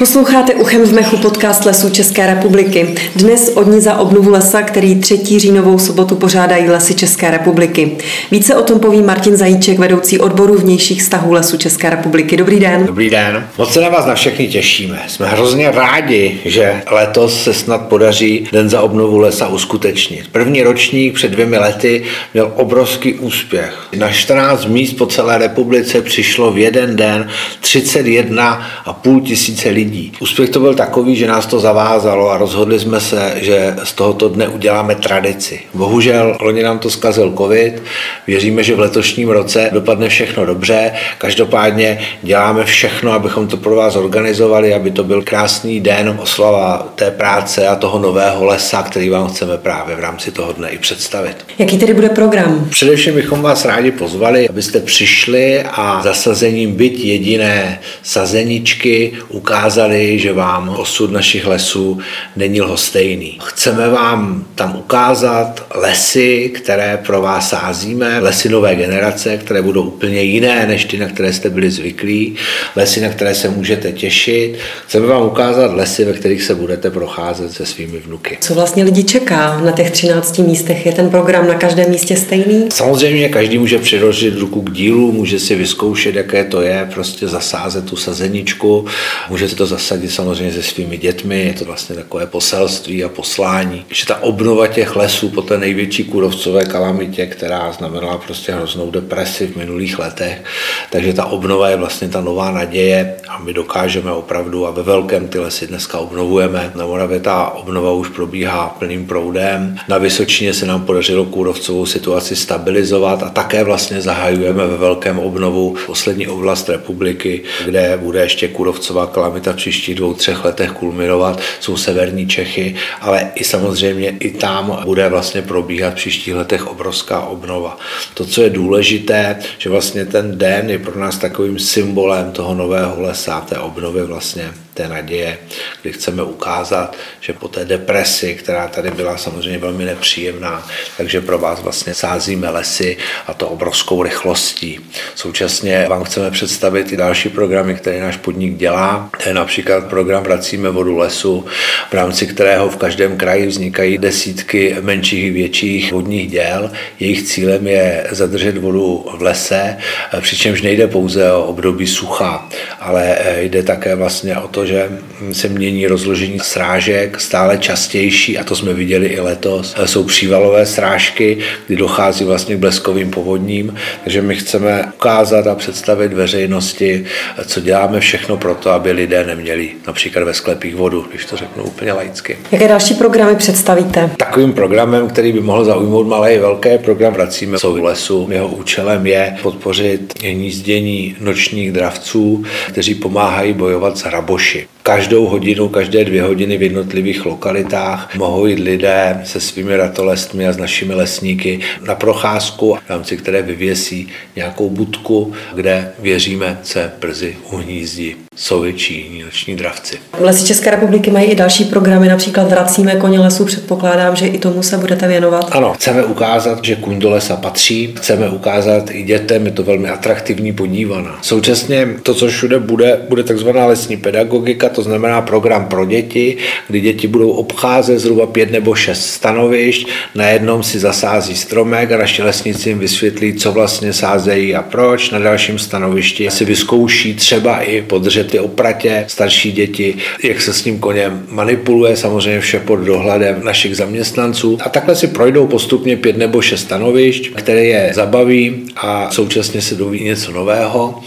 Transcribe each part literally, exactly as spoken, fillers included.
Posloucháte Uchem v mechu podcast Lesů České republiky. Dnes o dni za obnovu lesa, který třetí říjnovou sobotu pořádají Lesy České republiky. Více o tom poví Martin Zajíček, vedoucí odboru vnějších vztahů Lesů České republiky. Dobrý den. Dobrý den. Moc se na vás na všechny těšíme. Jsme hrozně rádi, že letos se snad podaří Den za obnovu lesa uskutečnit. První ročník před dvěmi lety měl obrovský úspěch. Na čtrnáct míst po celé republice přišlo v jeden den třicet jedna a půl tisíce lidí. Úspěch to byl takový, že nás to zavázalo a rozhodli jsme se, že z tohoto dne uděláme tradici. Bohužel loni nám to zkazil covid, věříme, že v letošním roce dopadne všechno dobře, každopádně děláme všechno, abychom to pro vás organizovali, aby to byl krásný den oslava té práce a toho nového lesa, který vám chceme právě v rámci toho dne i představit. Jaký tedy bude program? Především bychom vás rádi pozvali, abyste přišli a zasazením byť jediné sazeničky ukázali, že vám osud našich lesů není lhostejný. Chceme vám tam ukázat lesy, které pro vás sázíme, lesy nové generace, které budou úplně jiné než ty, na které jste byli zvyklí, lesy, na které se můžete těšit. Chceme vám ukázat lesy, ve kterých se budete procházet se svými vnuky. Co vlastně lidi čeká na těch třinácti místech? Je ten program na každém místě stejný? Samozřejmě každý může přiložit ruku k dílu, může si vyzkoušet, jaké to je, prostě zasázet tu sazeničku, může to zasadit samozřejmě se svými dětmi, je to vlastně takové poselství a poslání. Že ta obnova těch lesů po té největší kůrovcové kalamitě, která znamenala prostě hroznou depresi v minulých letech, takže ta obnova je vlastně ta nová naděje a my dokážeme opravdu a ve velkém ty lesy dneska obnovujeme. Na Moravě ta obnova už probíhá plným proudem. Na Vysočině se nám podařilo kůrovcovou situaci stabilizovat a také vlastně zahajujeme ve velkém obnovu poslední oblast republiky, kde bude ještě kůrovcová kalamita v příštích dvou, třech letech kulminovat, jsou severní Čechy, ale i samozřejmě i tam bude vlastně probíhat v příštích letech obrovská obnova. To, co je důležité, že vlastně ten den je pro nás takovým symbolem toho nového lesa, té obnovy vlastně, té naděje, kdy chceme ukázat, že po té depresi, která tady byla samozřejmě velmi nepříjemná, takže pro vás vlastně sázíme lesy a to obrovskou rychlostí. Současně vám chceme představit i další programy, které náš podnik dělá. To je například program Vracíme vodu lesu, v rámci kterého v každém kraji vznikají desítky menších i větších vodních děl. Jejich cílem je zadržet vodu v lese, přičemž nejde pouze o období sucha, ale jde také vlastně o to, že se mění rozložení srážek stále častější, a to jsme viděli i letos. Jsou přívalové srážky, kdy dochází vlastně k bleskovým povodním, takže my chceme ukázat a představit veřejnosti, co děláme všechno pro to, aby lidé neměli například ve sklepích vodu, když to řeknu úplně laicky. Jaké další programy představíte? Takovým programem, který by mohl zaujmout malé i velké, program Vracíme vodu lesu. Jeho účelem je podpořit hnízdění nočních dravců, kteří pomáhají bojovat s hraboši. Každou hodinu, každé dvě hodiny v jednotlivých lokalitách mohou jít lidé se svými ratolestmi a s našimi lesníky na procházku, v rámci které vyvěsí nějakou budku, kde věříme se brzy uhnízdí sovy či noční dravci. Lesy České republiky mají i další programy, například Vracíme koně lesů, předpokládám, že i tomu se budete věnovat. Ano, chceme ukázat, že kůň do lesa patří, chceme ukázat i dětem, je to velmi atraktivní podívaná. Současně to, co všude bude, bude takzvaná lesní pedagogika. To znamená program pro děti, kdy děti budou obcházet zhruba pět nebo šest stanovišť, na jednom si zasází stromek a naši lesníci jim vysvětlí, co vlastně sázejí a proč. Na dalším stanovišti si vyzkouší třeba i podržet ty opratě, starší děti, jak se s tím koněm manipuluje, samozřejmě vše pod dohledem našich zaměstnanců. A takhle si projdou postupně pět nebo šest stanovišť, které je zabaví a současně se doví něco nového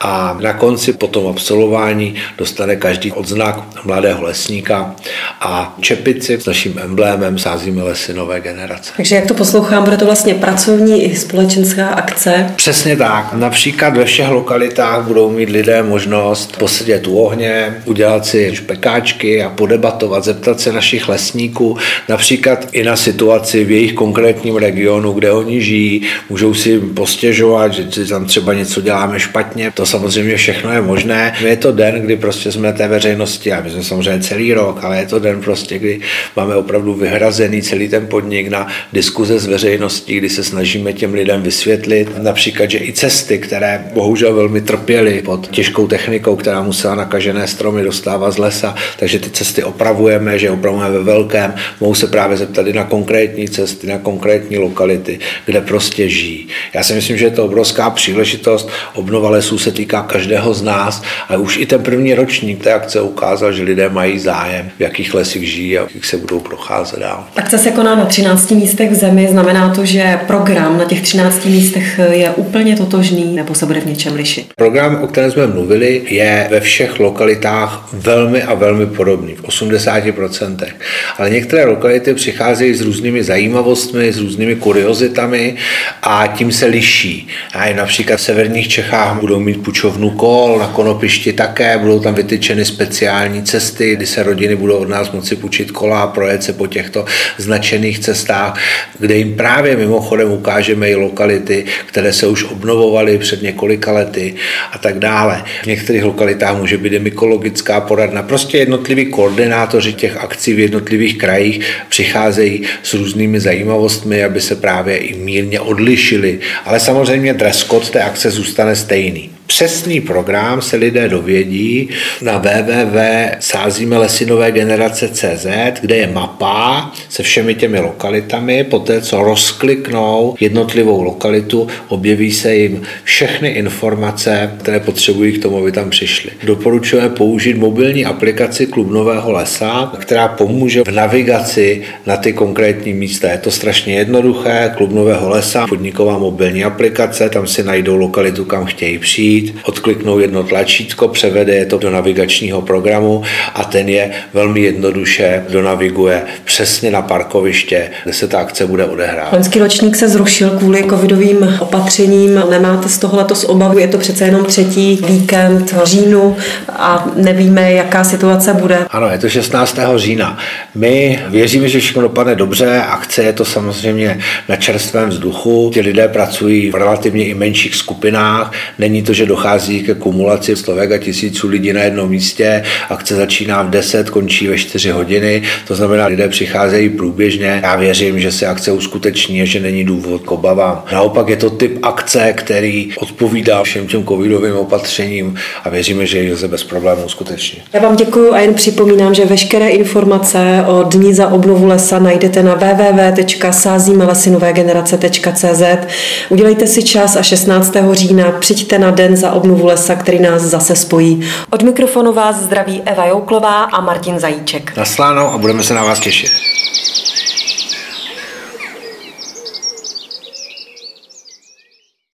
a na konci po tom absolvování dostane každý odznak mladého lesníka a čepici s naším emblémem Sázíme lesy nové generace. Takže jak to poslouchám, bude to vlastně pracovní i společenská akce? Přesně tak. Například ve všech lokalitách budou mít lidé možnost posedět u ohně, udělat si špekáčky a podebatovat, zeptat se našich lesníků, například i na situaci v jejich konkrétním regionu, kde oni žijí, můžou si postěžovat, že tam třeba něco děláme špatně. To samozřejmě všechno je možné. Je to den, kdy prostě jsme té veřejnosti, a my jsme samozřejmě celý rok, ale je to den prostě, kdy máme opravdu vyhrazený celý ten podnik na diskuze s veřejností, kdy se snažíme těm lidem vysvětlit například, že i cesty, které bohužel velmi trpěly pod těžkou technikou, která musela nakažené stromy dostávat z lesa, takže ty cesty opravujeme, že opravujeme ve velkém, mohou se právě zeptat i na konkrétní cesty, na konkrétní lokality, kde prostě žijí. Já si myslím, že je to obrovská příležitost. Obnova lesů se týká každého z nás, ale už i ten první ročník té akce ukázal, že lidé mají zájem, v jakých lesích žijí a jak se budou procházet dál. Akce se koná na třinácti místech v zemi, znamená to, že program na těch třinácti místech je úplně totožný, nebo se bude v něčem lišit? Program, o kterém jsme mluvili, je ve všech lokalitách velmi a velmi podobný, v osmdesáti procentech. Ale některé lokality přicházejí s různými zajímavostmi, s různými kuriozitami a tím se liší. A například v severních Čechách budou mít pučovnu kol, na Konopišti také, budou tam vytyčeny speciální cesty, kdy se rodiny budou od nás moci půjčit kola a projet se po těchto značených cestách, kde jim právě mimochodem ukážeme i lokality, které se už obnovovaly před několika lety a tak dále. V některých lokalitách může být mykologická poradna. Prostě jednotliví koordinátoři těch akcí v jednotlivých krajích přicházejí s různými zajímavostmi, aby se právě i mírně odlišili. Ale samozřejmě dress code té akce zůstane stejný. Přesný program se lidé dovědí na w w w tečka sazimelesynovegenerace tečka c z, kde je mapa se všemi těmi lokalitami. Poté, co rozkliknou jednotlivou lokalitu, objeví se jim všechny informace, které potřebují k tomu, aby tam přišli. Doporučujeme použít mobilní aplikaci Klub Nového Lesa, která pomůže v navigaci na ty konkrétní místa. Je to strašně jednoduché, Klub Nového Lesa, podniková mobilní aplikace, tam si najdou lokalitu, kam chtějí přijít, odkliknou jedno tlačítko, převede je to do navigačního programu a ten je velmi jednoduše donaviguje přesně na parkoviště, kde se ta akce bude odehrávat. Loňský ročník se zrušil kvůli covidovým opatřením. Nemáte z toho letos obavu? Je to přece jenom třetí víkend v říjnu a nevíme, jaká situace bude. Ano, je to šestnáctého října. My věříme, že všechno dopadne dobře. Akce je to samozřejmě na čerstvém vzduchu. Ti lidé pracují v relativně i menších skupinách. Není to, že dochází ke kumulaci stovek a tisíců lidí na jednom místě. Akce začíná v deset, končí ve čtyři hodiny. To znamená, lidé přicházejí průběžně. Já věřím, že se akce uskuteční a že není důvod k obavám. Naopak je to typ akce, který odpovídá všem těm covidovým opatřením a věříme, že se bez problémů uskuteční. Já vám děkuji a jen připomínám, že veškeré informace o Dni za obnovu lesa najdete na w w w tečka sazimelesynovegenerace tečka c z. Udělejte si čas a šestnáctého října přijďte na Den za obnovu lesa, který nás zase spojí. Od mikrofonu vás zdraví Eva Jouklová a Martin Zajíček. Naslánou a budeme se na vás těšit.